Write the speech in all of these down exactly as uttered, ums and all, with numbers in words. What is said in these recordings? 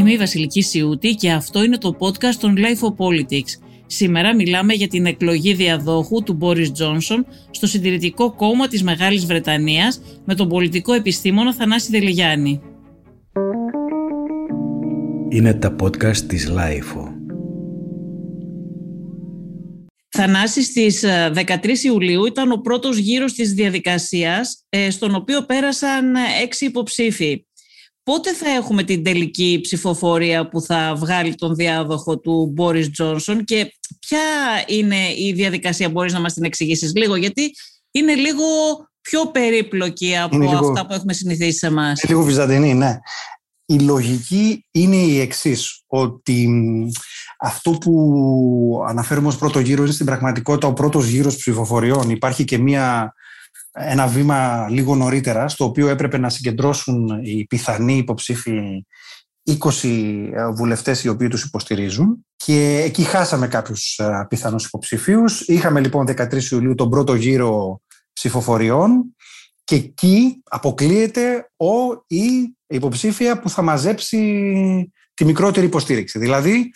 Είμαι η Βασιλική Σιούτη και αυτό είναι το podcast των Life o Politics. Σήμερα μιλάμε για την εκλογή διαδόχου του Μπόρις Τζόνσον στο Συντηρητικό Κόμμα της Μεγάλης Βρετανίας με τον πολιτικό επιστήμονα Θανάση Δελιγιάννη. Είναι τα podcast της Life o. Θανάση, στις δεκατρείς Ιουλίου ήταν ο πρώτος γύρος της διαδικασίας, στον οποίο πέρασαν έξι υποψήφοι. Πότε θα έχουμε την τελική ψηφοφορία που θα βγάλει τον διάδοχο του Μπόρις Τζόνσον και ποια είναι η διαδικασία, μπορείς να μας την εξηγήσεις λίγο, γιατί είναι λίγο πιο περίπλοκη από είναι αυτά λίγο, που έχουμε συνηθίσει σε εμάς. Είναι λίγο βυζαντινή, ναι. Η λογική είναι η εξής, ότι αυτό που αναφέρουμε ως πρώτο γύρο είναι στην πραγματικότητα ο πρώτος γύρος ψηφοφοριών. Υπάρχει και μια... ένα βήμα λίγο νωρίτερα, στο οποίο έπρεπε να συγκεντρώσουν οι πιθανοί υποψήφοι είκοσι βουλευτές οι οποίοι τους υποστηρίζουν, και εκεί χάσαμε κάποιους πιθανούς υποψηφίους. Είχαμε λοιπόν δεκατρείς Ιουλίου τον πρώτο γύρο ψηφοφοριών και εκεί αποκλείεται ο ή υποψήφια που θα μαζέψει τη μικρότερη υποστήριξη. Δηλαδή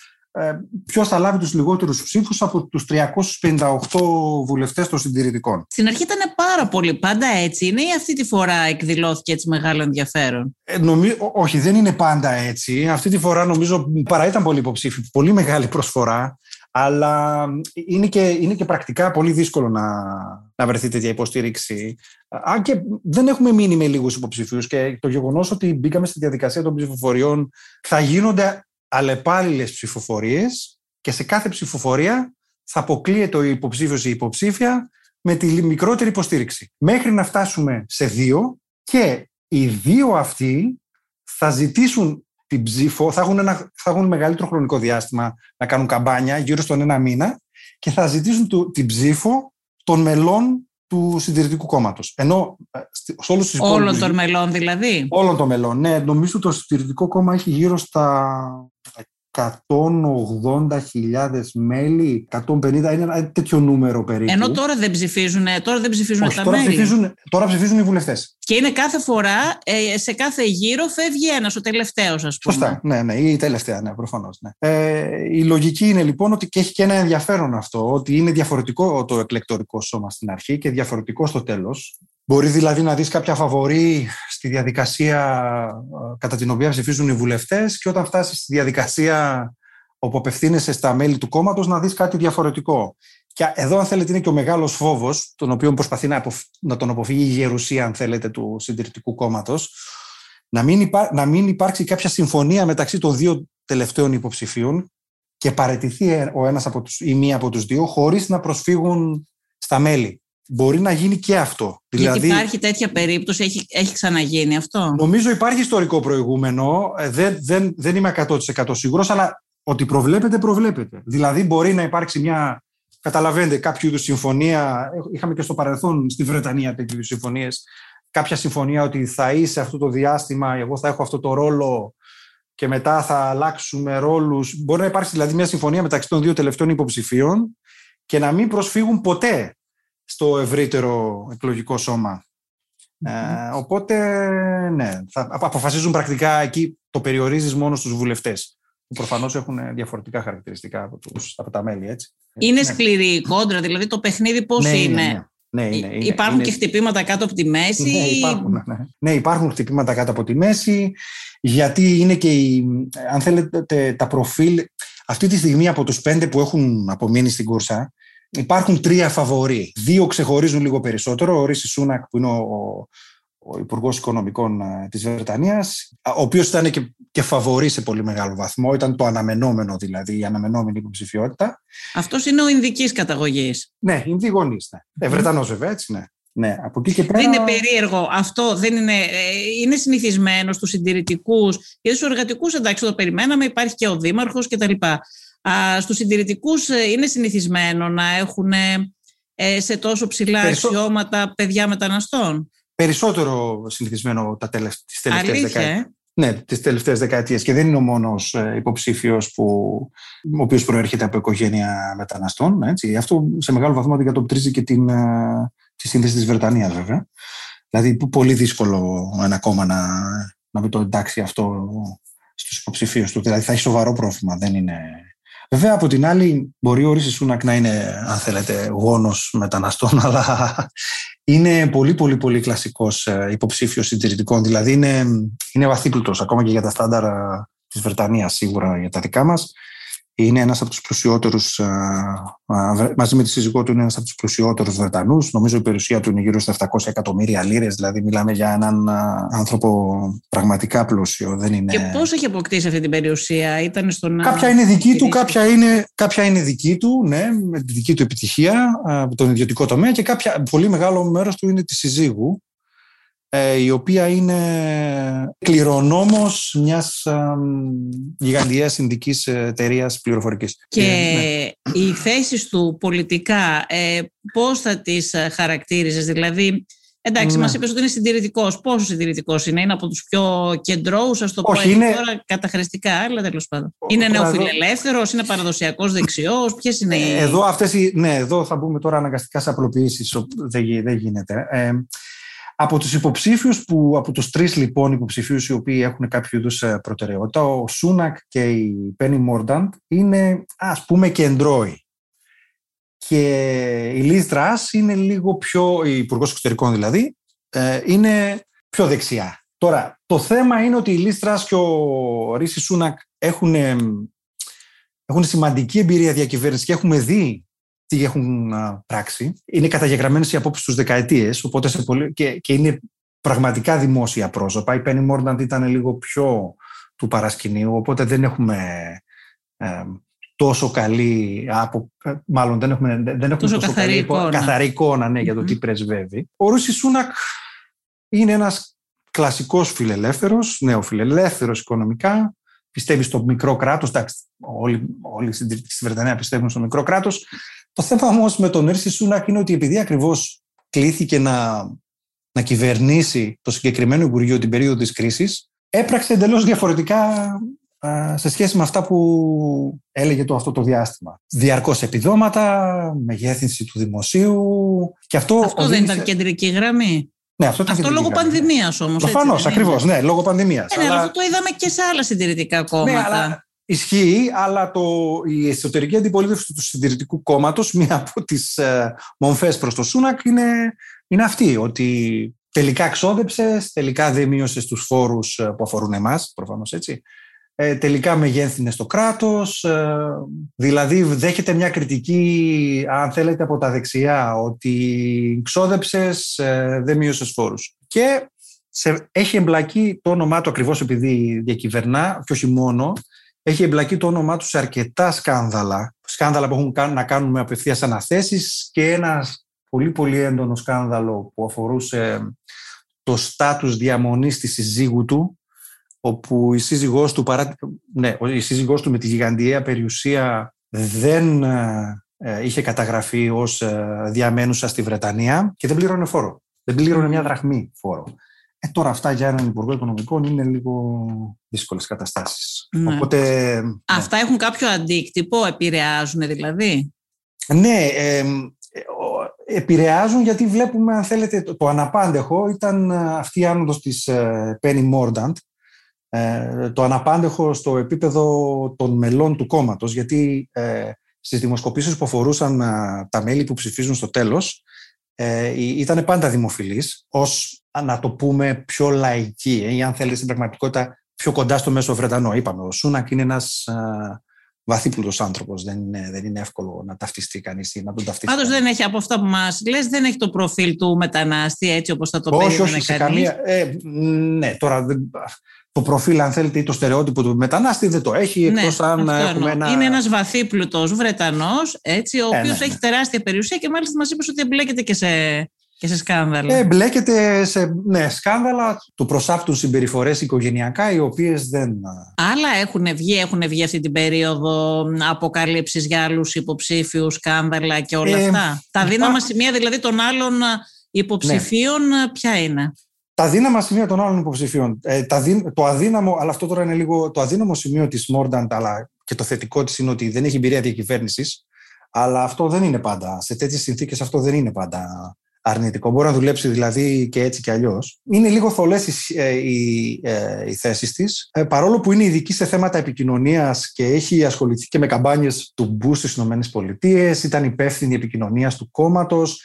ποιος θα λάβει τους λιγότερους ψήφους από τους τριακόσιους πενήντα οκτώ βουλευτές των συντηρητικών. Στην αρχή ήταν πάρα πολύ, πάντα έτσι είναι, ή αυτή τη φορά εκδηλώθηκε έτσι μεγάλο ενδιαφέρον? Ε, νομι... Όχι, δεν είναι πάντα έτσι. Αυτή τη φορά νομίζω παρά ήταν πολύ υποψήφοι, πολύ μεγάλη προσφορά, αλλά είναι και, είναι και πρακτικά πολύ δύσκολο να, να βρεθεί τέτοια υποστήριξη. Αν και δεν έχουμε μείνει με λίγους υποψηφίους, και το γεγονός ότι μπήκαμε στη διαδικασία των ψηφοφοριών, θα γίνονται αλλεπάλληλες ψηφοφορίες και σε κάθε ψηφοφορία θα αποκλείεται ο υποψήφιος ή η υποψήφια με τη μικρότερη υποστήριξη. Μέχρι να φτάσουμε σε δύο, και οι δύο αυτοί θα ζητήσουν την ψήφο, θα έχουν, ένα, θα έχουν μεγαλύτερο χρονικό διάστημα να κάνουν καμπάνια, γύρω στον ένα μήνα, και θα ζητήσουν το, την ψήφο των μελών του Συντηρητικού Κόμματος. Ενώ σε όλους τους υπόλοιπους... Όλων των μελών δηλαδή. Όλων των μελών, ναι. Νομίζω το Συντηρητικό Κόμμα έχει γύρω στα εκατόν ογδόντα χιλιάδες μέλη, εκατόν πενήντα, είναι ένα τέτοιο νούμερο περίπου. Ενώ τώρα δεν ψηφίζουν, τώρα δεν ψηφίζουν Όχι, τα τώρα μέλη. Ψηφίζουν, τώρα ψηφίζουν οι βουλευτές. Και είναι κάθε φορά, σε κάθε γύρο φεύγει ένας, ο τελευταίος, ας πούμε. Σωστά, ναι, ναι, η τελευταία, ναι, προφανώς. Ναι. Ε, η λογική είναι λοιπόν ότι έχει και ένα ενδιαφέρον αυτό, ότι είναι διαφορετικό το εκλεκτορικό σώμα στην αρχή και διαφορετικό στο τέλος. Μπορεί δηλαδή να δεις κάποια φαβορί στη διαδικασία κατά την οποία ψηφίζουν οι βουλευτές, και όταν φτάσεις στη διαδικασία όπου απευθύνεσαι στα μέλη του κόμματος να δεις κάτι διαφορετικό. Και εδώ, αν θέλετε, είναι και ο μεγάλος φόβος, τον οποίο προσπαθεί να, αποφ... να τον αποφύγει η γερουσία, αν θέλετε, του Συντηρητικού Κόμματος, να μην, υπά... να μην υπάρξει κάποια συμφωνία μεταξύ των δύο τελευταίων υποψηφίων και παραιτηθεί ο ένας από τους... ή μία από τους δύο χωρίς να προσφύγουν στα μέλη. Μπορεί να γίνει και αυτό. Δηλαδή, γιατί υπάρχει τέτοια περίπτωση, έχει, έχει ξαναγίνει αυτό? Νομίζω υπάρχει ιστορικό προηγούμενο, δεν, δεν, δεν είμαι εκατό τοις εκατό σίγουρος, αλλά ότι προβλέπεται, προβλέπεται. Δηλαδή μπορεί να υπάρξει μια, καταλαβαίνετε, κάποιο είδους συμφωνία. Είχαμε και στο παρελθόν στη Βρετανία τέτοιου είδους συμφωνίες. Κάποια συμφωνία ότι θα είσαι αυτό το διάστημα, εγώ θα έχω αυτό το ρόλο, και μετά θα αλλάξουμε ρόλους. Μπορεί να υπάρξει δηλαδή μια συμφωνία μεταξύ των δύο τελευταίων υποψηφίων και να μην προσφύγουν ποτέ στο ευρύτερο εκλογικό σώμα. Mm-hmm. Ε, οπότε, ναι, θα αποφασίζουν πρακτικά εκεί, το περιορίζεις μόνο στους βουλευτές, που προφανώς έχουν διαφορετικά χαρακτηριστικά από, τους, από τα μέλη, έτσι. Είναι ναι. Σκληρή η κόντρα, δηλαδή το παιχνίδι πώς ναι, είναι. Ναι, ναι. Ναι, είναι, υπάρχουν είναι. Και χτυπήματα κάτω από τη μέση. Ναι, υπάρχουν, ναι. Ναι, υπάρχουν χτυπήματα κάτω από τη μέση, γιατί είναι και, οι, αν θέλετε, τα προφίλ. Αυτή τη στιγμή από τους πέντε που έχουν απομείνει στην κούρσα, υπάρχουν τρία φαβορί. Δύο ξεχωρίζουν λίγο περισσότερο. Ο Ρίσι Σούνακ, που είναι ο, ο Υπουργός Οικονομικών της Βρετανίας, ο οποίος ήταν και, και φαβορί σε πολύ μεγάλο βαθμό. Ήταν το αναμενόμενο, δηλαδή, η αναμενόμενη υποψηφιότητα. Αυτός είναι ο Ινδικής καταγωγής. Ναι, Ινδί γονείς. Ναι. Ε, Βρετανός, βέβαια, έτσι, ναι. Ναι, από εκεί και πέρα... Δεν είναι περίεργο αυτό, δεν είναι, είναι συνηθισμένο στους συντηρητικούς, γιατί στους εργατικούς, εντάξει, το περιμέναμε, υπάρχει και ο δήμαρχος κτλ. Στους συντηρητικούς είναι συνηθισμένο να έχουν σε τόσο ψηλά Περισσό... αξιώματα παιδιά μεταναστών. Περισσότερο συνηθισμένο τα τελευ... τις τελευταίες δεκαετίες. Ναι, τις τελευταίες δεκαετίες. Και δεν είναι ο μόνος υποψήφιος που... ο οποίος προέρχεται από οικογένεια μεταναστών. Έτσι. Αυτό σε μεγάλο βαθμό αντικατοπτρίζει και την... τη σύνθεση της Βρετανίας, βέβαια. Δηλαδή πολύ δύσκολο ένα κόμμα να, να μην το εντάξει αυτό στους υποψηφίους του. Δηλαδή θα έχει σοβαρό πρόβλημα. Δεν είναι... Βέβαια, από την άλλη, μπορεί ο Ρίσι Σούνακ να είναι, αν θέλετε, γόνος μεταναστών, αλλά είναι πολύ, πολύ, πολύ κλασικός υποψήφιος συντηρητικών. Δηλαδή είναι, είναι βαθύπλουτος, ακόμα και για τα στάνταρα της Βρετανίας, σίγουρα για τα δικά μας. Είναι ένας από τους πλουσιότερους, μαζί με τη σύζυγό του, είναι ένας από τους πλουσιότερους Βρετανούς. Νομίζω η περιουσία του είναι γύρω στα επτακόσια εκατομμύρια λίρες, δηλαδή μιλάμε για έναν άνθρωπο πραγματικά πλούσιο. Δεν είναι... Και πώς έχει αποκτήσει αυτή την περιουσία, ήταν στον... Κάποια είναι δική του, κάποια είναι, κάποια είναι δική του, ναι, με τη δική του επιτυχία, από τον ιδιωτικό τομέα, και κάποια, πολύ μεγάλο μέρος του είναι της συζύγου, η οποία είναι κληρονόμος μιας γιγαντιαίας συνδικής εταιρείας πληροφορικής. Και ναι. Οι θέσεις του πολιτικά, πώς θα τις χαρακτήριζες, δηλαδή... Εντάξει, ναι. Μας είπες ότι είναι συντηρητικός. Πόσο συντηρητικός είναι, είναι από τους πιο κεντρώους, ας το πω έτσι είναι... τώρα καταχρηστικά, αλλά τέλος πάντων. Είναι νεοφιλελεύθερος, είναι παραδοσιακός δεξιός, ποιες είναι οι... Εδώ, αυτές οι... Ναι, εδώ θα μπούμε τώρα αναγκαστικά σε απλοποιήσεις, δεν, δεν γίνεται. Ε, Από τους υποψήφιους, που, από τους τρεις λοιπόν υποψηφίους οι οποίοι έχουν κάποιο είδους προτεραιότητα, ο Σούνακ και η Πένι Μόρνταντ είναι, ας πούμε, κεντρώοι. Και η Λιζ Τρας είναι λίγο πιο, η υπουργός εξωτερικών δηλαδή, είναι πιο δεξιά. Τώρα, το θέμα είναι ότι η Λιζ Τρας και ο Ρίσι Σούνακ έχουν, έχουν σημαντική εμπειρία διακυβέρνηση και έχουμε δει τι έχουν πράξει. Είναι καταγεγραμμένες οι απόψεις τους δεκαετίες, οπότε σε πολύ... και, και είναι πραγματικά δημόσια πρόσωπα. Η Πένι Μόρνταντ ήταν λίγο πιο του παρασκηνίου, οπότε δεν έχουμε ε, τόσο καλή από... μάλλον δεν έχουμε, δεν έχουμε τόσο, τόσο καθαρή εικόνα, καθαρή εικόνα ναι, για το mm-hmm. τι πρεσβεύει. Ο Ρίσι Σούνακ είναι ένας κλασικός φιλελεύθερος, νεοφιλελεύθερος οικονομικά, πιστεύει στο μικρό κράτος. Εντάξει, όλοι, όλοι στη Βρετανία πιστεύουν στο μικρό κράτος. Το θέμα όμως με τον Ρίσι Σούνακ είναι ότι επειδή ακριβώς κλήθηκε να, να κυβερνήσει το συγκεκριμένο Υπουργείο την περίοδο της κρίσης, έπραξε εντελώς διαφορετικά α, σε σχέση με αυτά που έλεγε το αυτό το διάστημα. Διαρκώς επιδόματα, μεγέθυνση του δημοσίου. Και αυτό αυτό οδήγησε... δεν ήταν κεντρική γραμμή. Ναι, αυτό αυτό λόγω πανδημίας όμως. Προφανώς, ακριβώς. Ναι, λόγω πανδημίας. Ναι, αλλά... αυτό το είδαμε και σε άλλα συντηρητικά κόμματα. Ναι, αλλά... Ισχύει, αλλά το, η εσωτερική αντιπολίτευση του συντηρητικού κόμματος, μία από τις ε, μομφές προς το Σούνακ είναι, είναι αυτή, ότι τελικά ξόδεψες, τελικά δεν μείωσες τους φόρους που αφορούν εμάς, προφανώς έτσι, ε, τελικά μεγέθυνες το κράτος, ε, δηλαδή δέχεται μια κριτική, αν θέλετε, από τα δεξιά, ότι ξόδεψες, ε, δεν μείωσες φόρους. Και σε, έχει εμπλακεί το όνομά του ακριβώς επειδή διακυβερνά, και όχι μόνο, έχει εμπλακεί το όνομά του σε αρκετά σκάνδαλα. Σκάνδαλα που έχουν να κάνουν με απευθείας αναθέσεις και ένα πολύ πολύ έντονο σκάνδαλο που αφορούσε το στάτους διαμονής της συζύγου του, όπου η σύζυγός του, παρά... ναι, η σύζυγός του με τη γιγαντιαία περιουσία δεν είχε καταγραφεί ως διαμένουσα στη Βρετανία και δεν πλήρωνε φόρο. Δεν πλήρωνε μια δραχμή φόρο. Ε, τώρα αυτά για έναν υπουργό οικονομικών είναι λίγο δύσκολες καταστάσεις. Ναι. Οπότε, αυτά ναι. Έχουν κάποιο αντίκτυπο, επηρεάζουν δηλαδή. Ναι, ε, επηρεάζουν γιατί βλέπουμε, αν θέλετε, το, το αναπάντεχο ήταν αυτή η άνοδος της Πένι Μόρνταντ, ε, το αναπάντεχο στο επίπεδο των μελών του κόμματος, γιατί ε, στις δημοσκοπήσεις που αφορούσαν ε, τα μέλη που ψηφίζουν στο τέλος, Ε, ήταν πάντα δημοφιλής, ως να το πούμε πιο λαϊκή ή αν θέλετε στην πραγματικότητα πιο κοντά στο μέσο Βρετανό. Είπαμε, ο Σούνακ είναι ένας ε, βαθύπλουτος άνθρωπος, δεν είναι, δεν είναι εύκολο να ταυτιστεί κανείς ή να τον ταυτιστεί. Πάντως δεν έχει, από αυτά που μας λες, δεν έχει το προφίλ του μετανάστη έτσι όπως θα το περίμενε κανείς. Όχι, όχι, σε καμία, ε, ναι, τώρα το προφίλ, αν θέλετε, ή το στερεότυπο του μετανάστη δεν το έχει, ναι, εκτός αν έχουμε ένα... Είναι ένας βαθύπλουτος Βρετανός, έτσι, ο ε, οποίος ναι. έχει τεράστια περιουσία και μάλιστα μας είπες ότι εμπλέκεται και σε, και σε σκάνδαλα. Εμπλέκεται σε ναι, σκάνδαλα, του προσάπτουν συμπεριφορές οικογενειακά, οι οποίες δεν... Άλλα έχουν βγει, έχουν βγει αυτή την περίοδο αποκαλύψεις για άλλους υποψήφιους, σκάνδαλα και όλα ε, αυτά. Ε, Τα δύναμα α... σημεία δηλαδή των άλλων υποψηφίων, ναι. ποια είναι? Τα δύναμα σημεία των άλλων υποψηφίων. Ε, τα δυ, το αδύναμο, αλλά αυτό τώρα είναι λίγο το αδύναμο σημείο της Μόρνταντ, αλλά και το θετικό της είναι ότι δεν έχει εμπειρία διακυβέρνησης. Αλλά αυτό δεν είναι πάντα. Σε τέτοιες συνθήκες αυτό δεν είναι πάντα αρνητικό. Μπορεί να δουλέψει δηλαδή και έτσι και αλλιώς. Είναι λίγο θολές οι, οι, οι θέσεις της, παρόλο που είναι ειδική σε θέματα επικοινωνίας και έχει ασχοληθεί και με καμπάνιες του Μπούς στις ΗΠΑ, ήταν υπεύθυνη επικοινωνίας του κόμματος.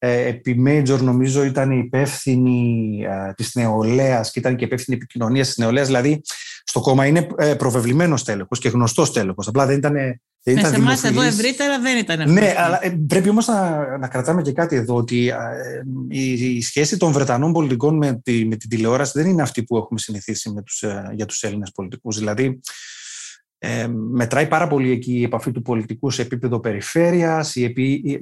Επί Major νομίζω ήταν υπεύθυνη της νεολαίας και ήταν και υπεύθυνη επικοινωνίας της νεολαίας. Δηλαδή στο κόμμα είναι προβεβλημένος τέλεχος και γνωστός τέλεχος. Απλά δεν ήταν. Δεν ήταν σε εμάς εδώ ευρύτερα δεν ήταν ευρύτερα. Ναι, αλλά πρέπει όμως να, να κρατάμε και κάτι εδώ, ότι η, η σχέση των Βρετανών πολιτικών με, τη, με την τηλεόραση δεν είναι αυτή που έχουμε συνηθίσει με τους, για τους Έλληνες πολιτικούς. Δηλαδή Ε, μετράει πάρα πολύ εκεί η επαφή του πολιτικού σε επίπεδο περιφέρειας, η, επί, η,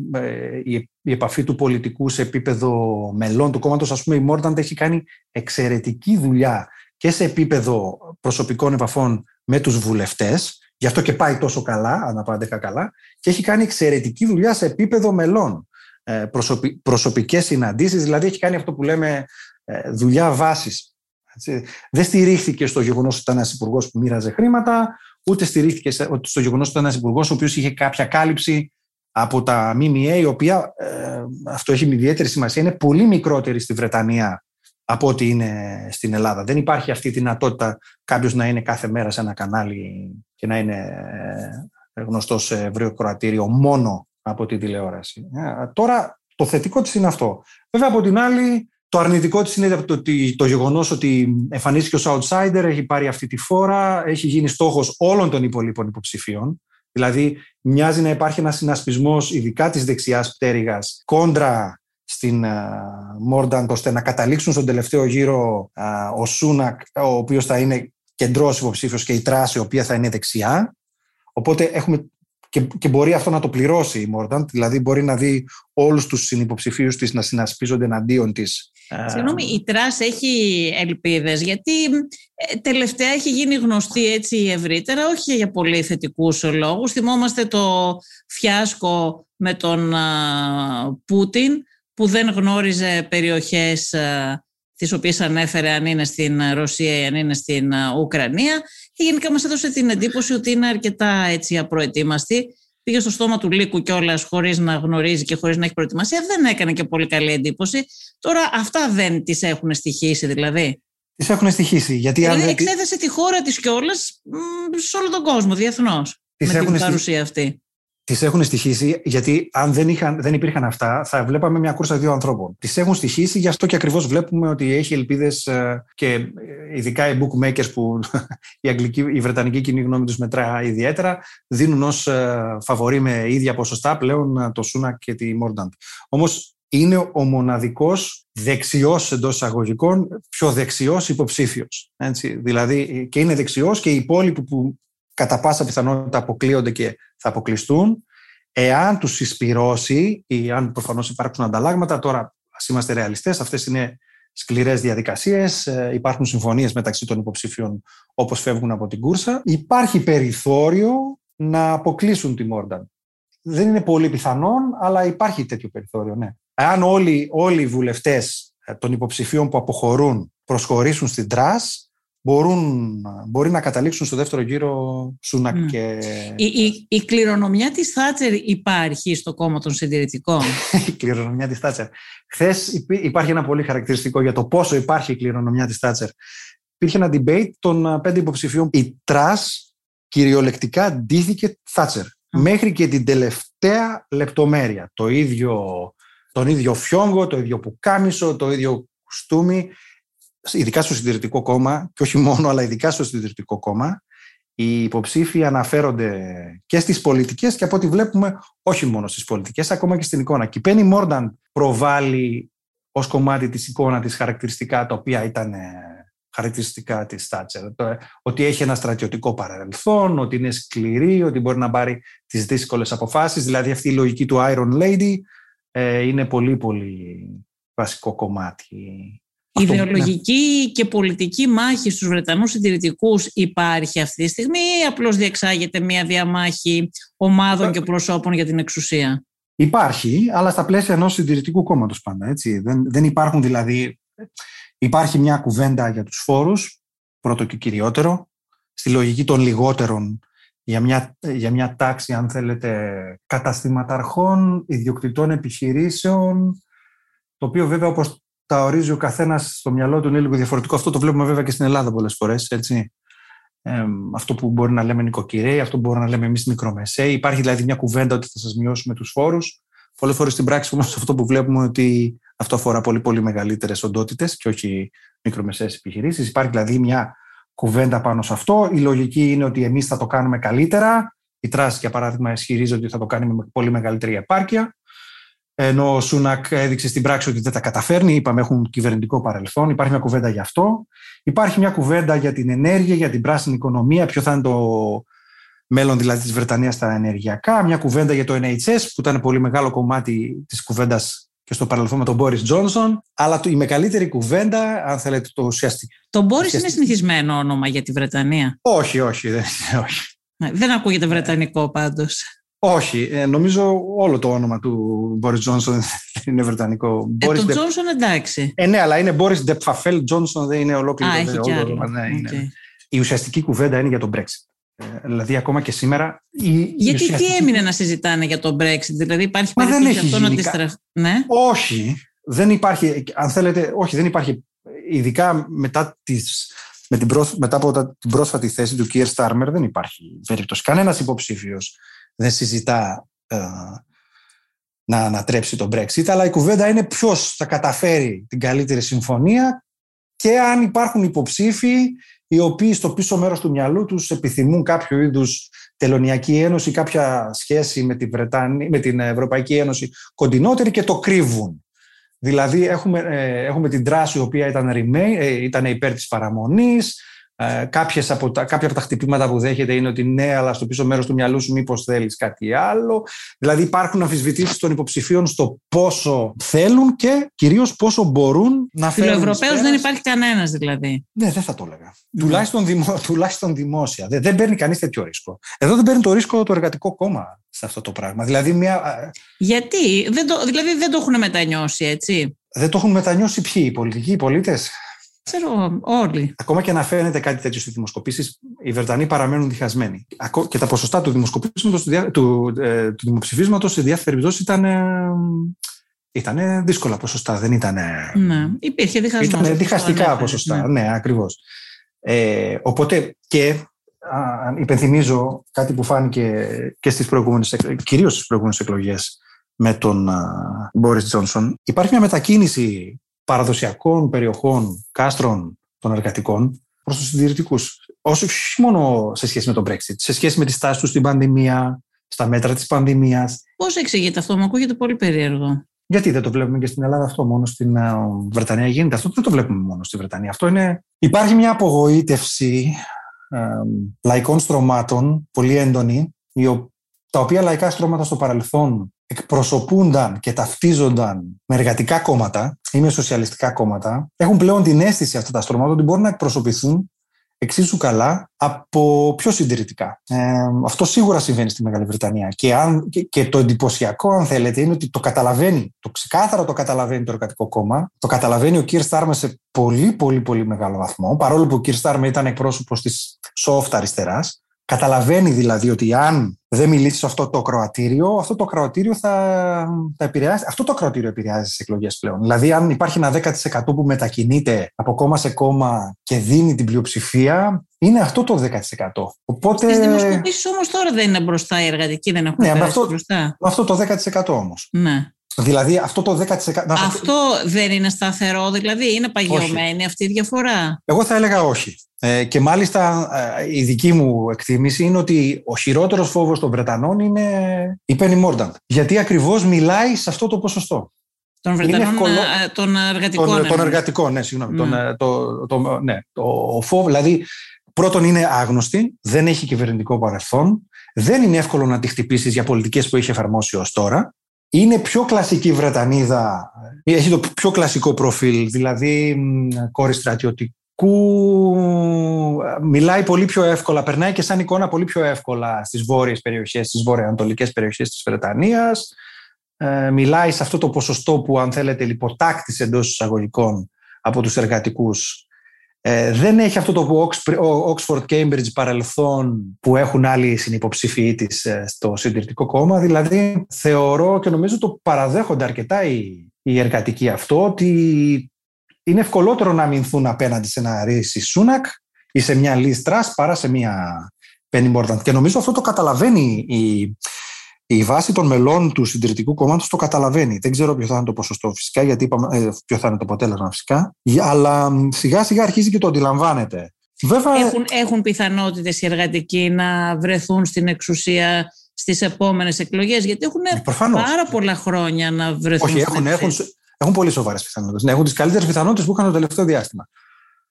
η, η επαφή του πολιτικού σε επίπεδο μελών του κόμματος. Ας πούμε, η Μόρνταντ έχει κάνει εξαιρετική δουλειά και σε επίπεδο προσωπικών επαφών με τους βουλευτές, γι' αυτό και πάει τόσο καλά, αναπάντεχα καλά, και έχει κάνει εξαιρετική δουλειά σε επίπεδο μελών, ε, προσωπι, προσωπικές συναντήσεις, δηλαδή έχει κάνει αυτό που λέμε ε, δουλειά βάσης. Δεν στηρίχθηκε στο γεγονός ότι ήταν ένας υπουργός που μοίραζε χρήματα, ούτε στηρίχθηκε στο γεγονός ότι ήταν ένας υπουργός ο οποίος είχε κάποια κάλυψη από τα ΜΜΕ, η οποία, ε, αυτό έχει ιδιαίτερη σημασία, είναι πολύ μικρότερη στη Βρετανία από ό,τι είναι στην Ελλάδα. Δεν υπάρχει αυτή η δυνατότητα κάποιος να είναι κάθε μέρα σε ένα κανάλι και να είναι γνωστός σε ευρύο κροατήριο μόνο από τη τηλεόραση. Ε, τώρα το θετικό της είναι αυτό. Βέβαια από την άλλη, το αρνητικό της είναι το, το γεγονός ότι εμφανίστηκε ως outsider, έχει πάρει αυτή τη φόρα, έχει γίνει στόχος όλων των υπολείπων υποψηφίων. Δηλαδή, μοιάζει να υπάρχει ένας συνασπισμός ειδικά της δεξιάς πτέρυγας κόντρα στην Μόρνταντ, uh, ώστε να καταλήξουν στον τελευταίο γύρο uh, ο Σούνακ, ο οποίος θα είναι κεντρός υποψήφιος, και η Τρας, η οποία θα είναι δεξιά. Οπότε έχουμε... Και, και μπορεί αυτό να το πληρώσει η Μόρνταντ, δηλαδή μπορεί να δει όλους τους συνυποψηφίους της να συνασπίζονται εναντίον της. Συγγνώμη, η Τρας έχει ελπίδες, γιατί ε, τελευταία έχει γίνει γνωστή έτσι ευρύτερα, όχι για πολύ θετικούς λόγους. Θυμόμαστε το φιάσκο με τον α, Πούτιν, που δεν γνώριζε περιοχές α, τις οποίες ανέφερε αν είναι στην Ρωσία ή αν είναι στην Ουκρανία. Και γενικά μας έδωσε την εντύπωση ότι είναι αρκετά έτσι απροετοίμαστη. Πήγε στο στόμα του λύκου κιόλας χωρίς να γνωρίζει και χωρίς να έχει προετοιμασία. Δεν έκανε και πολύ καλή εντύπωση. Τώρα αυτά δεν τις έχουν στοιχήσει δηλαδή. Τις έχουν στοιχήσει. Γιατί δηλαδή αν... εξέθεσε τη χώρα της κιόλας σε όλο τον κόσμο διεθνώς με την παρουσία αυτή. Τις έχουν στοιχήσει, γιατί αν δεν, είχαν, δεν υπήρχαν αυτά, θα βλέπαμε μια κούρσα δύο ανθρώπων. Τις έχουν στοιχήσει, γι' αυτό και ακριβώς βλέπουμε ότι έχει ελπίδες, και ειδικά οι bookmakers που η, αγγλική, η βρετανική κοινή γνώμη τους μετρά ιδιαίτερα, δίνουν ως φαβορί με ίδια ποσοστά πλέον το Σούνακ και τη Μόρνταντ. Όμως είναι ο μοναδικός δεξιός εντός εισαγωγικών, πιο δεξιός υποψήφιος. Έτσι, δηλαδή και είναι δεξιός, και οι υπόλοιποι που κατά πάσα πιθανότητα αποκλείονται και θα αποκλειστούν, εάν τους συσπυρώσει ή αν προφανώς υπάρξουν ανταλλάγματα. Τώρα, ας είμαστε ρεαλιστές, αυτές είναι σκληρές διαδικασίες, υπάρχουν συμφωνίες μεταξύ των υποψηφίων όπως φεύγουν από την κούρσα. Υπάρχει περιθώριο να αποκλείσουν τη Μόρνταντ. Δεν είναι πολύ πιθανόν, αλλά υπάρχει τέτοιο περιθώριο, ναι. Εάν όλοι, όλοι οι βουλευτές των υποψηφίων που αποχωρούν προσχωρήσουν στην Τρας, Μπορούν, μπορεί να καταλήξουν στο δεύτερο γύρο Σούνακ mm. και... Η, η, η κληρονομιά της Θάτσερ υπάρχει στο κόμμα των συντηρητικών. Η κληρονομιά της Θάτσερ. Χθες υπάρχει ένα πολύ χαρακτηριστικό για το πόσο υπάρχει η κληρονομιά της Θάτσερ. Υπήρχε ένα debate των πέντε υποψηφίων. Η Τρας κυριολεκτικά ντύθηκε Θάτσερ. Mm. Μέχρι και την τελευταία λεπτομέρεια. Το ίδιο, τον ίδιο φιόγκο, το ίδιο πουκάμισο, το ίδιο κουστούμι. Ειδικά στο συντηρητικό κόμμα, και όχι μόνο, αλλά ειδικά στο συντηρητικό κόμμα, οι υποψήφοι αναφέρονται και στις πολιτικές, και από ό,τι βλέπουμε, όχι μόνο στις πολιτικές, ακόμα και στην εικόνα. Και η Πένι Μόρνταντ προβάλλει ως κομμάτι της εικόνα της χαρακτηριστικά τα οποία ήταν χαρακτηριστικά της Θάτσερ. Ότι έχει ένα στρατιωτικό παρελθόν, ότι είναι σκληρή, ότι μπορεί να πάρει τις δύσκολες αποφάσεις. Δηλαδή αυτή η λογική του Iron Lady είναι πολύ πολύ βασικό κομμάτι. Ιδεολογική ναι. και πολιτική μάχη στους Βρετανούς συντηρητικούς υπάρχει αυτή τη στιγμή, ή απλώς διεξάγεται μια διαμάχη ομάδων και προσώπων για την εξουσία? Υπάρχει, αλλά στα πλαίσια ενός συντηρητικού κόμματος πάντα. Έτσι. Δεν, δεν υπάρχουν δηλαδή... Υπάρχει μια κουβέντα για τους φόρους, πρώτο και κυριότερο, στη λογική των λιγότερων, για μια, για μια τάξη, αν θέλετε, καταστηματαρχών, ιδιοκτητών επιχειρήσεων, το οποίο βέβαια όπως τα ορίζει ο καθένας στο μυαλό του είναι λίγο διαφορετικό. Αυτό το βλέπουμε βέβαια και στην Ελλάδα πολλές φορές, έτσι. Ε, αυτό που μπορεί να λέμε νοικοκυρέοι, αυτό που μπορούμε να λέμε εμείς μικρομεσαίοι. Υπάρχει δηλαδή μια κουβέντα ότι θα σας μειώσουμε τους φόρους. Πολλές φορές στην πράξη όμως αυτό που βλέπουμε ότι αυτό αφορά πολύ, πολύ μεγαλύτερες οντότητες και όχι μικρομεσαίες επιχειρήσεις. Υπάρχει δηλαδή μια κουβέντα πάνω σε αυτό. Η λογική είναι ότι εμείς θα το κάνουμε καλύτερα. Η Τρας, για παράδειγμα, ισχυρίζεται ότι θα το κάνει με πολύ μεγαλύτερη επάρκεια. Ενώ ο Σούνακ έδειξε στην πράξη ότι δεν τα καταφέρνει. Είπαμε, έχουν κυβερνητικό παρελθόν. Υπάρχει μια κουβέντα γι' αυτό. Υπάρχει μια κουβέντα για την ενέργεια, για την πράσινη οικονομία, ποιο θα είναι το μέλλον δηλαδή της Βρετανίας στα ενεργειακά. Μια κουβέντα για το εν έιτς ες, που ήταν πολύ μεγάλο κομμάτι της κουβέντας και στο παρελθόν με τον Μπόρις Τζόνσον. Αλλά η μεγαλύτερη κουβέντα, αν θέλετε, το ουσιαστικό. Το Μπόρις είναι συνηθισμένο όνομα για τη Βρετανία. Όχι, όχι. Δεν, όχι. δεν ακούγεται βρετανικό πάντως. Όχι, νομίζω όλο το όνομα του Μπόρις Τζόνσον είναι βρετανικό. Ε, Boris τον Τζόνσον De... εντάξει. Ε, ναι, αλλά είναι Μπόρις Ντεπφαφέλ Τζόνσον, δεν είναι ολόκληρο. Α, έχει όλο όνομα, ναι, okay. είναι. Η ουσιαστική κουβέντα είναι για τον Brexit. Ε, δηλαδή, ακόμα και σήμερα. Η, Γιατί η ουσιαστική... τι έμεινε να συζητάνε για τον Brexit, δηλαδή υπάρχει περίπτωση για αυτό να τη στραφεί. Ναι. Όχι, δεν υπάρχει, αν θέλετε, όχι, δεν υπάρχει. Ειδικά μετά τις. Με την προσ... μετά από τα... την πρόσφατη θέση του Κίερ Στάρμερ, δεν υπάρχει περίπτωση. Κανένας υποψήφιος δεν συζητά ε, να ανατρέψει τον Brexit, αλλά η κουβέντα είναι ποιος θα καταφέρει την καλύτερη συμφωνία και αν υπάρχουν υποψήφοι οι οποίοι στο πίσω μέρος του μυαλού τους επιθυμούν κάποιο είδους τελωνιακή ένωση, κάποια σχέση με την, Βρετανή, με την Ευρωπαϊκή Ένωση κοντινότερη και το κρύβουν. Δηλαδή έχουμε, ε, έχουμε την Τράση η οποία ήταν, ρημαί, ε, ήταν υπέρ της παραμονής. Ε, κάποιες από τα, κάποια από τα χτυπήματα που δέχεται είναι ότι ναι, αλλά στο πίσω μέρος του μυαλού σου μήπως θέλεις κάτι άλλο. Δηλαδή υπάρχουν αμφισβητήσεις των υποψηφίων στο πόσο θέλουν και κυρίως πόσο μπορούν να φέρουν. Φιλοευρωπαίος δεν υπάρχει κανένας δηλαδή. Ναι, δεν θα το έλεγα. Mm. Τουλάχιστον, δημο, τουλάχιστον δημόσια. Δεν, δεν παίρνει κανείς τέτοιο ρίσκο. Εδώ δεν παίρνει το ρίσκο το εργατικό κόμμα σε αυτό το πράγμα. Δηλαδή μια... Γιατί, δεν το, δηλαδή δεν το έχουν μετανιώσει, έτσι. Δεν το έχουν μετανιώσει ποιοι, οι πολιτικοί, οι πολίτες. Ξέρω, όλοι. Ακόμα και να φαίνεται κάτι τέτοιο στις δημοσκοπήσεις, οι Βρετανοί παραμένουν διχασμένοι. Και τα ποσοστά του δημοσκοπήματος, του, ε, του δημοψηφίσματος σε διάφορες περιπτώσεις ήταν, ε, ήταν δύσκολα ποσοστά. Δεν ήταν. Ναι, υπήρχε διχασμός. Ήταν διχαστικά ποσοστά. Ναι, ναι ακριβώς. Ε, οπότε και α, υπενθυμίζω κάτι που φάνηκε και στις προηγούμενες, κυρίως στις προηγούμενες εκλογές με τον Μπόρις Τζόνσον. Υπάρχει μια μετακίνηση παραδοσιακών περιοχών, κάστρων των εργατικών προς τους συντηρητικούς. Όσο μόνο σε σχέση με τον Brexit, σε σχέση με τη στάση του στην πανδημία, στα μέτρα της πανδημίας. Πώς εξηγείται αυτό, μου ακούγεται πολύ περίεργο. Γιατί δεν το βλέπουμε και στην Ελλάδα αυτό, μόνο στην Βρετανία γίνεται αυτό, δεν το βλέπουμε μόνο στη Βρετανία. Αυτό είναι... Υπάρχει μια απογοήτευση ε, λαϊκών στρωμάτων, πολύ έντονη, τα οποία λαϊκά στρώματα στο παρελθόν εκπροσωπούνταν και ταυτίζονταν με εργατικά κόμματα ή με σοσιαλιστικά κόμματα, έχουν πλέον την αίσθηση αυτά τα στρώματα ότι μπορούν να εκπροσωπηθούν εξίσου καλά από πιο συντηρητικά. Ε, αυτό σίγουρα συμβαίνει στη Μεγάλη Βρετανία. Και, αν, και, και το εντυπωσιακό, αν θέλετε, είναι ότι το καταλαβαίνει, το ξεκάθαρα το καταλαβαίνει το εργατικό κόμμα, το καταλαβαίνει ο Κίερ Στάρμερ σε πολύ, πολύ, πολύ μεγάλο βαθμό, παρόλο που ο Κίερ Στάρμερ ήταν εκπρόσωπος της soft αριστεράς. Καταλαβαίνει δηλαδή ότι αν δεν μιλήσει σε αυτό το ακροατήριο, αυτό το ακροατήριο θα, θα επηρεάζει. Αυτό το ακροατήριο επηρεάζει τις εκλογές πλέον. Δηλαδή, αν υπάρχει ένα δέκα τοις εκατό που μετακινείται από κόμμα σε κόμμα και δίνει την πλειοψηφία, είναι αυτό το δέκα τοις εκατό. Οπότε. Στις δημοσκοπήσεις όμως τώρα δεν είναι μπροστά οι εργατικοί, δεν έχουν ναι, περάσει αυτό, μπροστά. Αυτό το δέκα τοις εκατό όμως. Ναι. Δηλαδή, αυτό το δέκα τοις εκατό. Αυτό δεν είναι σταθερό, δηλαδή είναι παγιωμένη όχι. αυτή η διαφορά. Εγώ θα έλεγα όχι. Ε, και μάλιστα ε, η δική μου εκτίμηση είναι ότι ο χειρότερος φόβος των Βρετανών είναι η Πένι Μόρνταντ. Γιατί ακριβώς μιλάει σε αυτό το ποσοστό. Των Βρετανών ευκολό... α, των εργατικών. Των, των εργατικών, ναι, συγγνώμη. Mm. Τον, το, το, ναι, το φόβο, δηλαδή, πρώτον είναι άγνωστη, δεν έχει κυβερνητικό παρελθόν, δεν είναι εύκολο να τη χτυπήσεις για πολιτικές που έχει εφαρμόσει ως τώρα. Είναι πιο κλασική Βρετανίδα, έχει το πιο κλασικό προφίλ, δηλαδή κόρη στρατιωτικού, μιλάει πολύ πιο εύκολα, περνάει και σαν εικόνα πολύ πιο εύκολα στις βόρειες περιοχές, στις βορειοανατολικές περιοχές της Βρετανίας, ε, μιλάει σε αυτό το ποσοστό που αν θέλετε λιποτάκτης εντός εισαγωγικών από τους εργατικούς. Ε, δεν έχει αυτό το Oxford-Cambridge παρελθόν που έχουν άλλοι συνυποψήφοι της στο συντηρητικό κόμμα. Δηλαδή θεωρώ και νομίζω το παραδέχονται αρκετά οι, οι εργατικοί αυτό, ότι είναι ευκολότερο να αμυνθούν απέναντι σε ένα Ρίσι Σούνακ ή σε μια Λιζ Τρας παρά σε μια Πένι Μόρνταντ. Και νομίζω αυτό το καταλαβαίνει η, η βάση των μελών του Συντηρητικού Κόμματος, το καταλαβαίνει. Δεν ξέρω ποιο θα είναι το ποσοστό φυσικά, γιατί είπαμε ποιο θα είναι το αποτέλεσμα φυσικά, αλλά σιγά σιγά αρχίζει και το αντιλαμβάνεται. Βέβαια... Έχουν, έχουν πιθανότητες οι εργατικοί να βρεθούν στην εξουσία στις επόμενες εκλογές, γιατί έχουν προφανώς πάρα πολλά χρόνια να βρεθούν. Όχι, έχουν, έχουν, έχουν πολύ σοβαρές πιθανότητες. Ναι, έχουν τις καλύτερες πιθανότητες που είχαν το τελευταίο διάστημα.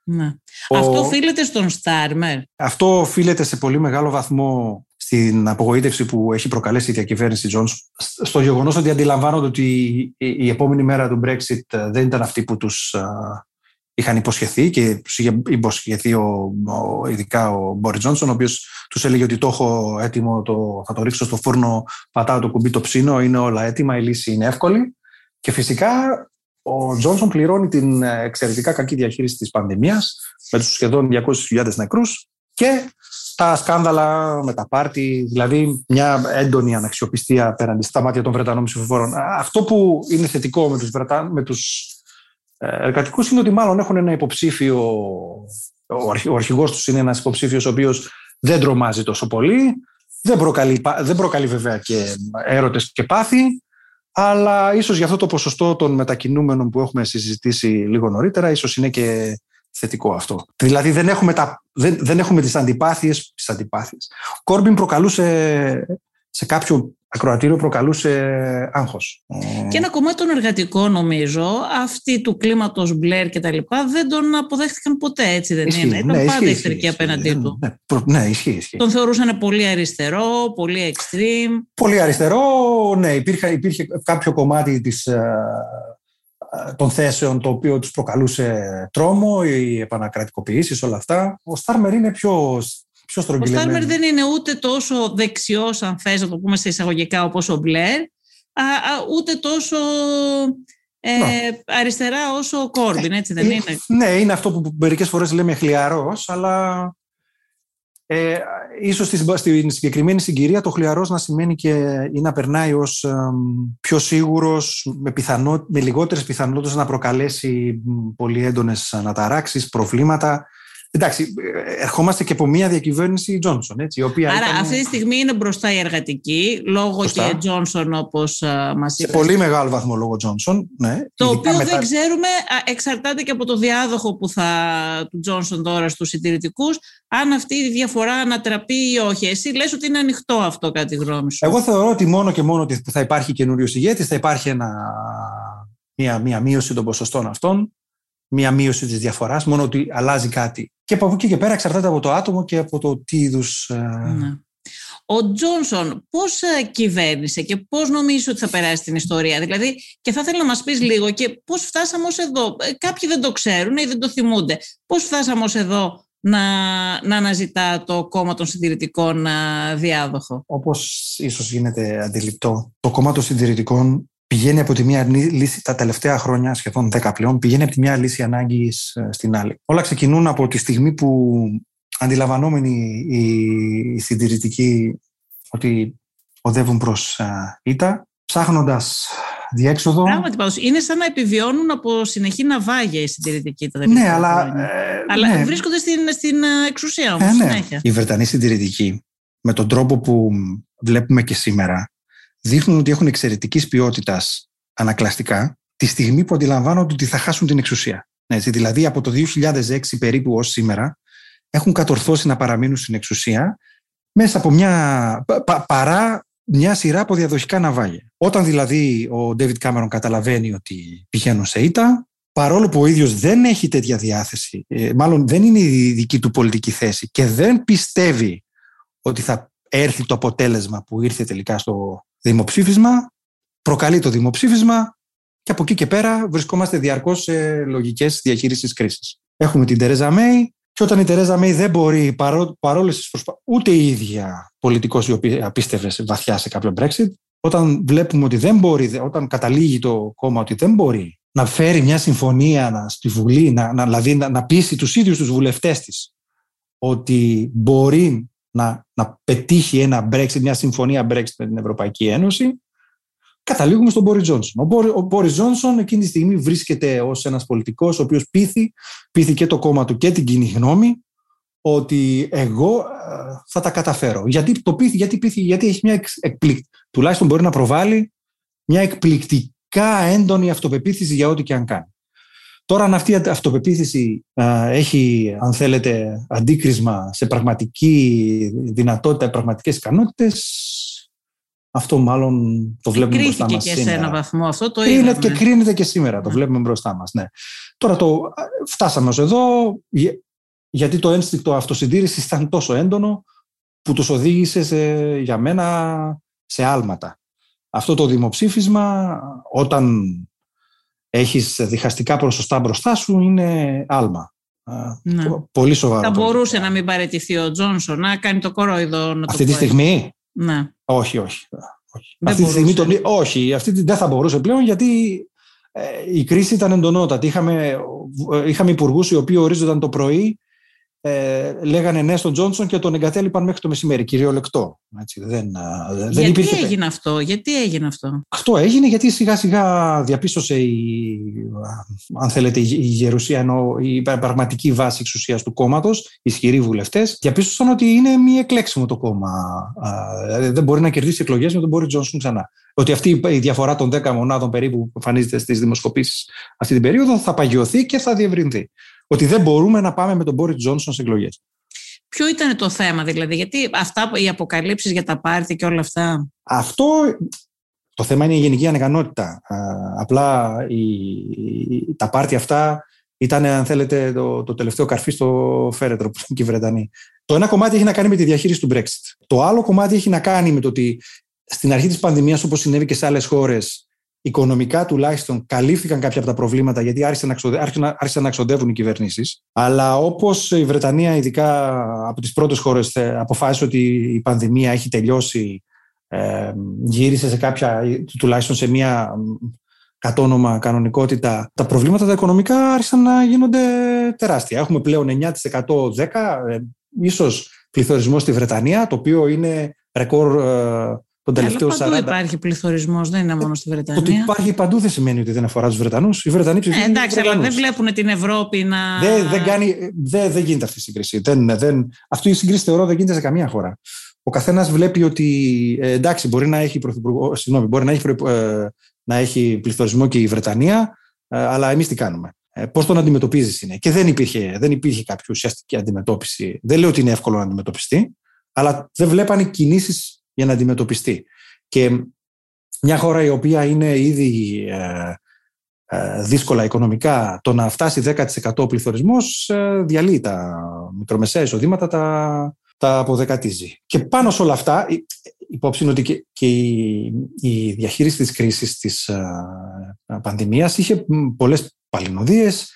Να. Ο... Αυτό οφείλεται στον Στάρμερ. Αυτό οφείλεται σε πολύ μεγάλο βαθμό στην απογοήτευση που έχει προκαλέσει η διακυβέρνηση Τζόνσον, στο γεγονός ότι αντιλαμβάνονται ότι η επόμενη μέρα του Brexit δεν ήταν αυτή που τους είχαν υποσχεθεί, και τους είχε υποσχεθεί ο, ο, ειδικά ο Μπόρις Τζόνσον, ο οποίος τους έλεγε ότι το έχω έτοιμο, το, θα το ρίξω στο φούρνο, πατάω το κουμπί, το ψήνω, είναι όλα έτοιμα, η λύση είναι εύκολη. Και φυσικά ο Τζόνσον πληρώνει την εξαιρετικά κακή διαχείριση της πανδημίας με τους σχεδόν διακόσιες χιλιάδες νεκρούς και τα σκάνδαλα με τα πάρτι, δηλαδή μια έντονη αναξιοπιστία απέναντι στα μάτια των Βρετανών ψηφοφόρων. Αυτό που είναι θετικό με τους Βρετανούς, με τους εργατικούς, είναι ότι μάλλον έχουν ένα υποψήφιο, ο αρχηγός τους είναι ένας υποψήφιος ο οποίος δεν τρομάζει τόσο πολύ, δεν προκαλεί, δεν προκαλεί βέβαια και έρωτες και πάθη, αλλά ίσως γι' αυτό το ποσοστό των μετακινούμενων που έχουμε συζητήσει λίγο νωρίτερα, ίσως είναι και θετικό αυτό. Δηλαδή δεν έχουμε, τα, δεν, δεν έχουμε τις αντιπάθειες, τις αντιπάθειες. Ο Κόρμπιν προκαλούσε σε κάποιο ακροατήριο προκαλούσε άγχος. Και ένα κομμάτι των εργατικών, νομίζω, αυτή του κλίματος Μπλερ και τα λοιπά, δεν τον αποδέχτηκαν ποτέ, έτσι δεν ισχύει, είναι. Ήταν ναι, πάντα εχθρική απέναντί ισχύει, του. Ναι, ναι, ναι ισχύει, ισχύει. Τον θεωρούσαν πολύ αριστερό, πολύ extreme. Πολύ αριστερό, ναι. Υπήρχε, υπήρχε κάποιο κομμάτι της, των θέσεων το οποίο τους προκαλούσε τρόμο, οι επανακρατικοποιήσεις, όλα αυτά. Ο Στάρμερ είναι πιο... Ο Στάρμερ δεν είναι ούτε τόσο δεξιός, αν θες να το πούμε σε εισαγωγικά, όπως ο Μπλερ, α, α, ούτε τόσο ε, αριστερά όσο ο Κόρμπιν, έτσι δεν είναι. Ε, ναι, είναι αυτό που μερικές φορές λέμε χλιαρός, αλλά ε, ίσως στην συγκεκριμένη συγκυρία το χλιαρός να σημαίνει και ή να περνάει ως ε, πιο σίγουρος, με, πιθανό, με λιγότερες πιθανότητες να προκαλέσει πολύ έντονες αναταράξεις, προβλήματα. Εντάξει, ερχόμαστε και από μια διακυβέρνηση Τζόνσον. Έτσι, η οποία άρα ήταν... αυτή τη στιγμή είναι μπροστά οι εργατικοί, λόγω μπροστά. Και Τζόνσον, όπως μας είπε. Σε πολύ μεγάλο βαθμό λόγω Τζόνσον, ναι. Το οποίο μετά... δεν ξέρουμε, εξαρτάται και από το διάδοχο που θα... του Τζόνσον τώρα στους συντηρητικούς, αν αυτή η διαφορά ανατραπεί ή όχι. Εσύ λες ότι είναι ανοιχτό αυτό, κατά τη γνώμη σου. Εγώ θεωρώ ότι μόνο και μόνο ότι θα υπάρχει καινούριος ηγέτης, θα υπάρχει ένα... μια, μια μείωση των ποσοστών αυτών, μια μείωση της διαφοράς, μόνο ότι αλλάζει κάτι. Και από εκεί και πέρα εξαρτάται από το άτομο και από το τι είδους... Ναι. Ο Τζόνσον πώς κυβέρνησε και πώς νομίζεις ότι θα περάσει την ιστορία? Δηλαδή, και θα ήθελα να μας πεις λίγο και πώς φτάσαμε ως εδώ. Κάποιοι δεν το ξέρουν ή δεν το θυμούνται. Πώς φτάσαμε ως εδώ να, να αναζητά το κόμμα των συντηρητικών διάδοχο? Όπως ίσως γίνεται αντιληπτό, το κόμμα των συντηρητικών πηγαίνει από τη μία λύση τα τελευταία χρόνια, σχεδόν δέκα πλέον, πηγαίνει από τη μία λύση ανάγκης στην άλλη. Όλα ξεκινούν από τη στιγμή που αντιλαμβανόμενοι οι συντηρητικοί ότι οδεύουν προς ήττα, ψάχνοντας διέξοδο. Πράγματι, πάντως, είναι σαν να επιβιώνουν από συνεχή ναυάγια οι συντηρητικοί τα τελευταία ναι, αλλά, χρόνια. Ε, αλλά ναι. Βρίσκονται στην, στην εξουσία όμως ε, ναι. συνέχεια. Οι Βρετανοί συντηρητικοί, με τον τρόπο που βλέπουμε και σήμερα, δείχνουν ότι έχουν εξαιρετικής ποιότητας ανακλαστικά τη στιγμή που αντιλαμβάνονται ότι θα χάσουν την εξουσία. Έτσι, δηλαδή από το δύο χιλιάδες έξι περίπου ως σήμερα έχουν κατορθώσει να παραμείνουν στην εξουσία μέσα από μια, πα, παρά μια σειρά από διαδοχικά ναυάγια. Όταν δηλαδή ο David Cameron καταλαβαίνει ότι πηγαίνουν σε ήττα, παρόλο που ο ίδιος δεν έχει τέτοια διάθεση, μάλλον δεν είναι η δική του πολιτική θέση και δεν πιστεύει ότι θα έρθει το αποτέλεσμα που ήρθε τελικά στο δημοψήφισμα, προκαλεί το δημοψήφισμα και από εκεί και πέρα βρισκόμαστε διαρκώς σε λογικές διαχείρισης κρίσης. Έχουμε την Τερέζα Μέη και όταν η Τερέζα Μέη δεν μπορεί, παρό, παρόλες τις προσπάθειες, ούτε η ίδια πολιτικός η οποία πίστευε βαθιά σε κάποιο Brexit, όταν βλέπουμε ότι δεν μπορεί, όταν καταλήγει το κόμμα ότι δεν μπορεί να φέρει μια συμφωνία να, στη Βουλή, να, να, δηλαδή να, να πείσει τους ίδιους τους βουλευτές της ότι μπορεί Να, να πετύχει ένα Brexit, μια συμφωνία Brexit με την Ευρωπαϊκή Ένωση, Καταλήγουμε στον Μπόρις Τζόνσον. Ο Μπόρις Τζόνσον εκείνη τη στιγμή βρίσκεται ως ένας πολιτικός ο οποίος πείθει, πείθει και το κόμμα του και την κοινή γνώμη ότι εγώ θα τα καταφέρω. Γιατί το πείθει, γιατί πείθει, γιατί έχει μια εκπληκτική, τουλάχιστον μπορεί να προβάλλει μια εκπληκτικά έντονη αυτοπεποίθηση για ό,τι και αν κάνει. Τώρα, αν αυτή η αυτοπεποίθηση α, έχει, αν θέλετε, αντίκρισμα σε πραγματική δυνατότητα, πραγματικές ικανότητες, αυτό μάλλον το βλέπουμε μπροστά μας σήμερα. Κρίνεται και σε έναν βαθμό αυτό το είδαμε. Και κρίνεται και σήμερα, το mm. βλέπουμε μπροστά μας, ναι. Τώρα, το, φτάσαμε ως εδώ, γιατί το ένστικτο αυτοσυντήρησης ήταν τόσο έντονο που τους οδήγησε σε, για μένα σε άλματα. Αυτό το δημοψήφισμα, όταν έχεις διχαστικά προσωστά μπροστά σου, είναι άλμα. Ναι. Πολύ σοβαρό. Θα μπορούσε να μην παραιτηθεί ο Τζόνσον να κάνει το κορόιδο. Να αυτή το τη στιγμή. Ναι. Όχι, όχι. όχι. Αυτή τη στιγμή τον... όχι, αυτή τη... δεν θα μπορούσε πλέον, γιατί ε, η κρίση ήταν εντονότατη. Είχαμε, ε, είχαμε υπουργούς οι οποίοι ορίζονταν το πρωί, ε, λέγανε ναι στον Τζόνσον και τον εγκατέλειπαν μέχρι το μεσημέρι. Κυριολεκτό. Έτσι, δεν, δεν γιατί υπήρχε... έγινε αυτό, γιατί έγινε αυτό. Αυτό έγινε γιατί σιγά σιγά διαπίστωσε η, αν θέλετε, η γερουσία, ενώ η πραγματική βάση εξουσίας του κόμματος, ισχυροί βουλευτές, διαπίστωσαν ότι είναι μη εκλέξιμο το κόμμα. Δηλαδή δεν μπορεί να κερδίσει εκλογές με τον Μπόρις Τζόνσον ξανά. Ότι αυτή η διαφορά των δέκα μονάδων περίπου που εμφανίζεται στις δημοσκοπήσεις αυτή την περίοδο θα παγιωθεί και θα διευρυνθεί. Ότι δεν μπορούμε να πάμε με τον Μπόρις Τζόνσον σε εκλογές. Ποιο ήταν το θέμα, δηλαδή, γιατί αυτά οι αποκαλύψεις για τα πάρτι και όλα αυτά. Αυτό το θέμα είναι η γενική ανεκανότητα. Απλά η, τα πάρτι αυτά ήταν, αν θέλετε, το, το τελευταίο καρφί στο φέρετρο που είναι και οι Βρετανοί. Το ένα κομμάτι έχει να κάνει με τη διαχείριση του Brexit. Το άλλο κομμάτι έχει να κάνει με το ότι στην αρχή της πανδημίας, όπως συνέβη και σε άλλες χώρες, οικονομικά τουλάχιστον καλύφθηκαν κάποια από τα προβλήματα, γιατί άρχισαν να, ξοδε... άρχισαν να ξοδεύουν οι κυβερνήσεις. Αλλά όπως η Βρετανία, ειδικά από τις πρώτες χώρες, αποφάσισε ότι η πανδημία έχει τελειώσει, ε, γύρισε σε κάποια, τουλάχιστον σε μια κατόνομα κανονικότητα, τα προβλήματα τα οικονομικά άρχισαν να γίνονται τεράστια. Έχουμε πλέον εννιά τοις εκατό, δέκα τοις εκατό ε, ίσως πληθωρισμό στη Βρετανία, το οποίο είναι ρεκόρ. Ε, Αλλά παντού σαράντα... υπάρχει πληθωρισμός, δεν είναι μόνο στη Βρετανία. Ότι υπάρχει παντού δεν σημαίνει ότι δεν αφορά τους Βρετανούς. Οι Βρετανοί ψηφίζουν. Ε, εντάξει, αλλά δεν βλέπουν την Ευρώπη να. Δεν, δεν, κάνει, δεν, δεν γίνεται αυτή η σύγκριση. Δεν, δεν... Αυτή η σύγκριση θεωρώ δεν γίνεται σε καμία χώρα. Ο καθένας βλέπει ότι εντάξει, μπορεί να έχει, πρωθυπουργο... Συγγνώμη, μπορεί να έχει, πρω... να έχει πληθωρισμό και η Βρετανία, αλλά εμείς τι κάνουμε. Πώς τον αντιμετωπίζεις είναι. Και δεν υπήρχε, δεν υπήρχε κάποια ουσιαστική αντιμετώπιση. Δεν λέω ότι είναι εύκολο να αντιμετωπιστεί, αλλά δεν βλέπανε κινήσεις για να αντιμετωπιστεί. Και μια χώρα η οποία είναι ήδη ε, ε, δύσκολα οικονομικά, το να φτάσει δέκα τοις εκατό πληθωρισμός ε, διαλύει τα μικρομεσαία εισοδήματα, τα, τα αποδεκατίζει. Και πάνω σε όλα αυτά, υπόψη είναι ότι και, και η, η διαχείριση της κρίσης της ε, πανδημίας είχε πολλές παλινοδίες.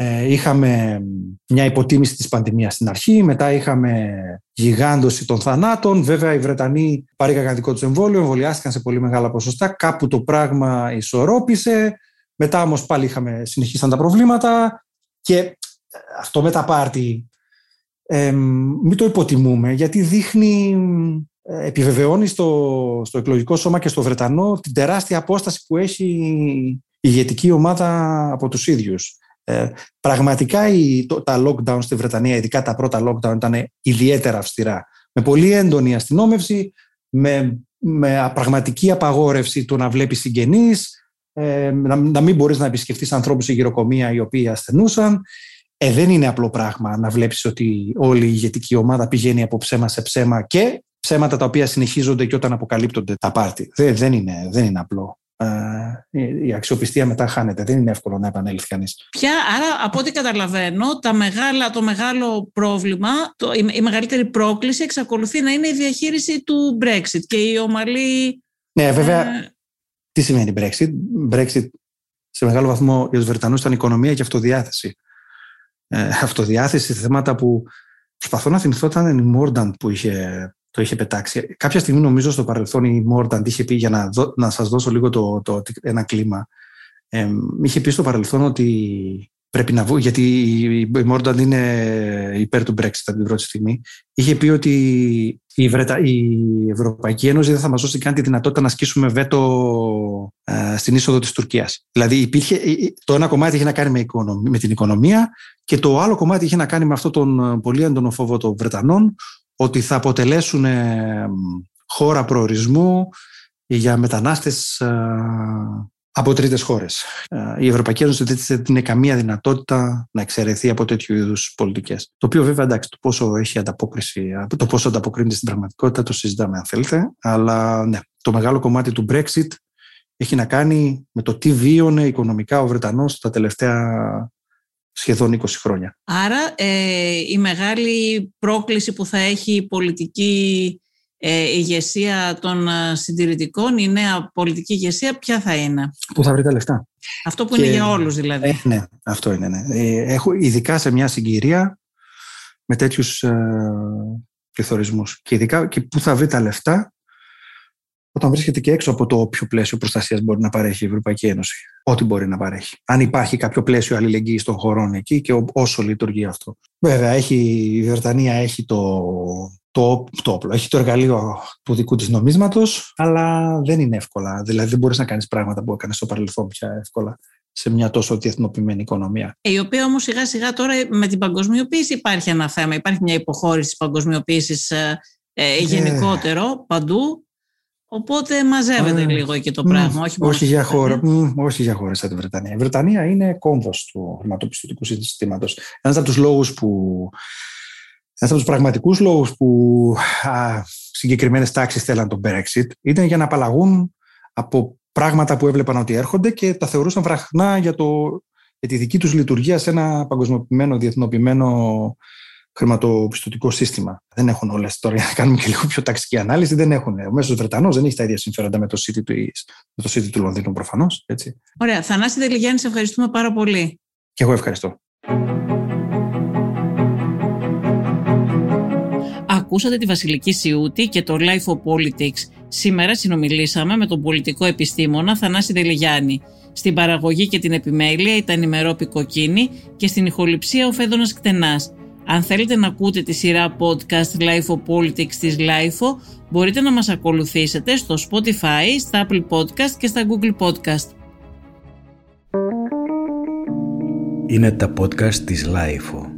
Ε, είχαμε μια υποτίμηση της πανδημίας στην αρχή, μετά είχαμε γιγάντωση των θανάτων. Βέβαια, οι Βρετανοί παρήγαγαν δικό τους εμβόλιο, εμβολιάστηκαν σε πολύ μεγάλα ποσοστά. Κάπου το πράγμα ισορρόπησε. Μετά όμως πάλι είχαμε, συνεχίσαν τα προβλήματα. Και αυτό με τα πάρτι, ε, μην το υποτιμούμε, γιατί δείχνει, ε, επιβεβαιώνει στο, στο εκλογικό σώμα και στο Βρετανό την τεράστια απόσταση που έχει η ηγετική ομάδα από τους ίδιους. Ε, πραγματικά η, το, τα lockdown στη Βρετανία, ειδικά τα πρώτα lockdown, ήταν ιδιαίτερα αυστηρά. Με πολύ έντονη αστυνόμευση, με, με πραγματική απαγόρευση του να βλέπεις συγγενείς, ε, να, να μην μπορείς να επισκεφτείς ανθρώπους σε γυροκομεία οι οποίοι ασθενούσαν. Ε, δεν είναι απλό πράγμα να βλέπεις ότι όλη η ηγετική ομάδα πηγαίνει από ψέμα σε ψέμα και ψέματα τα οποία συνεχίζονται και όταν αποκαλύπτονται τα πάρτι. Δε, δεν, είναι, δεν είναι απλό. Η αξιοπιστία μετά χάνεται. Δεν είναι εύκολο να επανέλθει κανείς. Ποια, άρα, από ό,τι καταλαβαίνω, τα μεγάλα, το μεγάλο πρόβλημα, το, η, η μεγαλύτερη πρόκληση εξακολουθεί να είναι η διαχείριση του Brexit και η ομαλή. Ναι, βέβαια. Ε... Τι σημαίνει Brexit. Brexit σε μεγάλο βαθμό για τους Βρετανούς ήταν οικονομία και αυτοδιάθεση. Ε, αυτοδιάθεση, θέματα που προσπαθώ να θυμηθώ, ήταν η Μόρνταντ που είχε. Το είχε πετάξει. Κάποια στιγμή, νομίζω, στο παρελθόν η Μόρνταντ είχε πει, για να, δω, να σας δώσω λίγο το, το, ένα κλίμα, ε, είχε πει στο παρελθόν ότι πρέπει να βγει, γιατί η Μόρνταντ είναι υπέρ του Brexit από την πρώτη στιγμή, είχε πει ότι η, Βρετα... η Ευρωπαϊκή Ένωση δεν θα μας δώσει καν τη δυνατότητα να ασκήσουμε βέτο ε, στην είσοδο της Τουρκίας. Δηλαδή υπήρχε, το ένα κομμάτι είχε να κάνει με, οικονομία, με την οικονομία και το άλλο κομμάτι είχε να κάνει με αυτόν τον πολύ έντονο φόβο των Βρετανών ότι θα αποτελέσουν ε, χώρα προορισμού για μετανάστες ε, από τρίτες χώρες. Η Ευρωπαϊκή Ένωση δεν είναι καμία δυνατότητα να εξαιρεθεί από τέτοιου είδους πολιτικές. Το οποίο βέβαια εντάξει, το πόσο έχει ανταπόκριση, το πόσο ανταποκρίνεται στην πραγματικότητα το συζητάμε αν θέλετε. Αλλά ναι, το μεγάλο κομμάτι του Brexit έχει να κάνει με το τι βίωνε οικονομικά ο Βρετανός τα τελευταία σχεδόν είκοσι χρόνια. Άρα ε, η μεγάλη πρόκληση που θα έχει η πολιτική Ε, η ηγεσία των συντηρητικών, η νέα πολιτική ηγεσία, ποια θα είναι? Που θα βρει τα λεφτά. Αυτό που και, είναι για όλους δηλαδή. Ε, ναι, αυτό είναι. Ναι. Έχω ειδικά σε μια συγκυρία με τέτοιους ε, πληθωρισμούς. Και ειδικά και που θα βρει τα λεφτά όταν βρίσκεται και έξω από το όποιο πλαίσιο προστασίας μπορεί να παρέχει η Ευρωπαϊκή Ένωση. Ό,τι μπορεί να παρέχει. Αν υπάρχει κάποιο πλαίσιο αλληλεγγύης των χωρών εκεί και ό, όσο λειτουργεί αυτό. Βέβαια, έχει, η Βρετανία έχει το... Το, το όπλο. Έχει το εργαλείο του δικού της νομίσματος, αλλά δεν είναι εύκολα. Δηλαδή δεν μπορείς να κάνεις πράγματα που έκανες στο παρελθόν πια εύκολα σε μια τόσο διεθνοποιημένη οικονομία. Η οποία όμως σιγά σιγά τώρα με την παγκοσμιοποίηση υπάρχει ένα θέμα. Υπάρχει μια υποχώρηση της παγκοσμιοποίησης ε, ε, γενικότερο παντού. Οπότε μαζεύεται ε, λίγο εκεί το πράγμα. Μ, όχι, όχι, για χώρα, μ, όχι για χώρες σαν τη Βρετανία. Η Βρετανία είναι κόμβος του χρηματοπιστωτικού συστήματος. Ένας από τους λόγους που. Ένας από τους πραγματικούς λόγους που α, συγκεκριμένες τάξεις θέλαν τον Brexit ήταν για να απαλλαγούν από πράγματα που έβλεπαν ότι έρχονται και τα θεωρούσαν βραχνά για, το, για τη δική τους λειτουργία σε ένα παγκοσμιοποιημένο, διεθνοποιημένο χρηματοπιστωτικό σύστημα. Δεν έχουν όλες τώρα, για να κάνουμε και λίγο πιο ταξική ανάλυση, δεν έχουν. Ο μέσος Βρετανός δεν έχει τα ίδια συμφέροντα με το City του, με το City του Λονδίνου προφανώς. Έτσι. Ωραία. Θανάση Δελιγιάννη, σε ευχαριστούμε πάρα πολύ. Και εγώ ευχαριστώ. Ακούσατε τη Βασιλική Σιούτη και το Life o Politics. Σήμερα συνομιλήσαμε με τον πολιτικό επιστήμονα Θανάση Δελιγιάννη. Στην παραγωγή και την επιμέλεια ήταν η Μερόπη Κοκίνη και στην ηχοληψία ο Φέδωνας Κτενάς. Αν θέλετε να ακούτε τη σειρά podcast Life o Politics της Life o, μπορείτε να μας ακολουθήσετε στο Spotify, στα Apple Podcast και στα Google Podcast. Είναι τα podcast της Life o.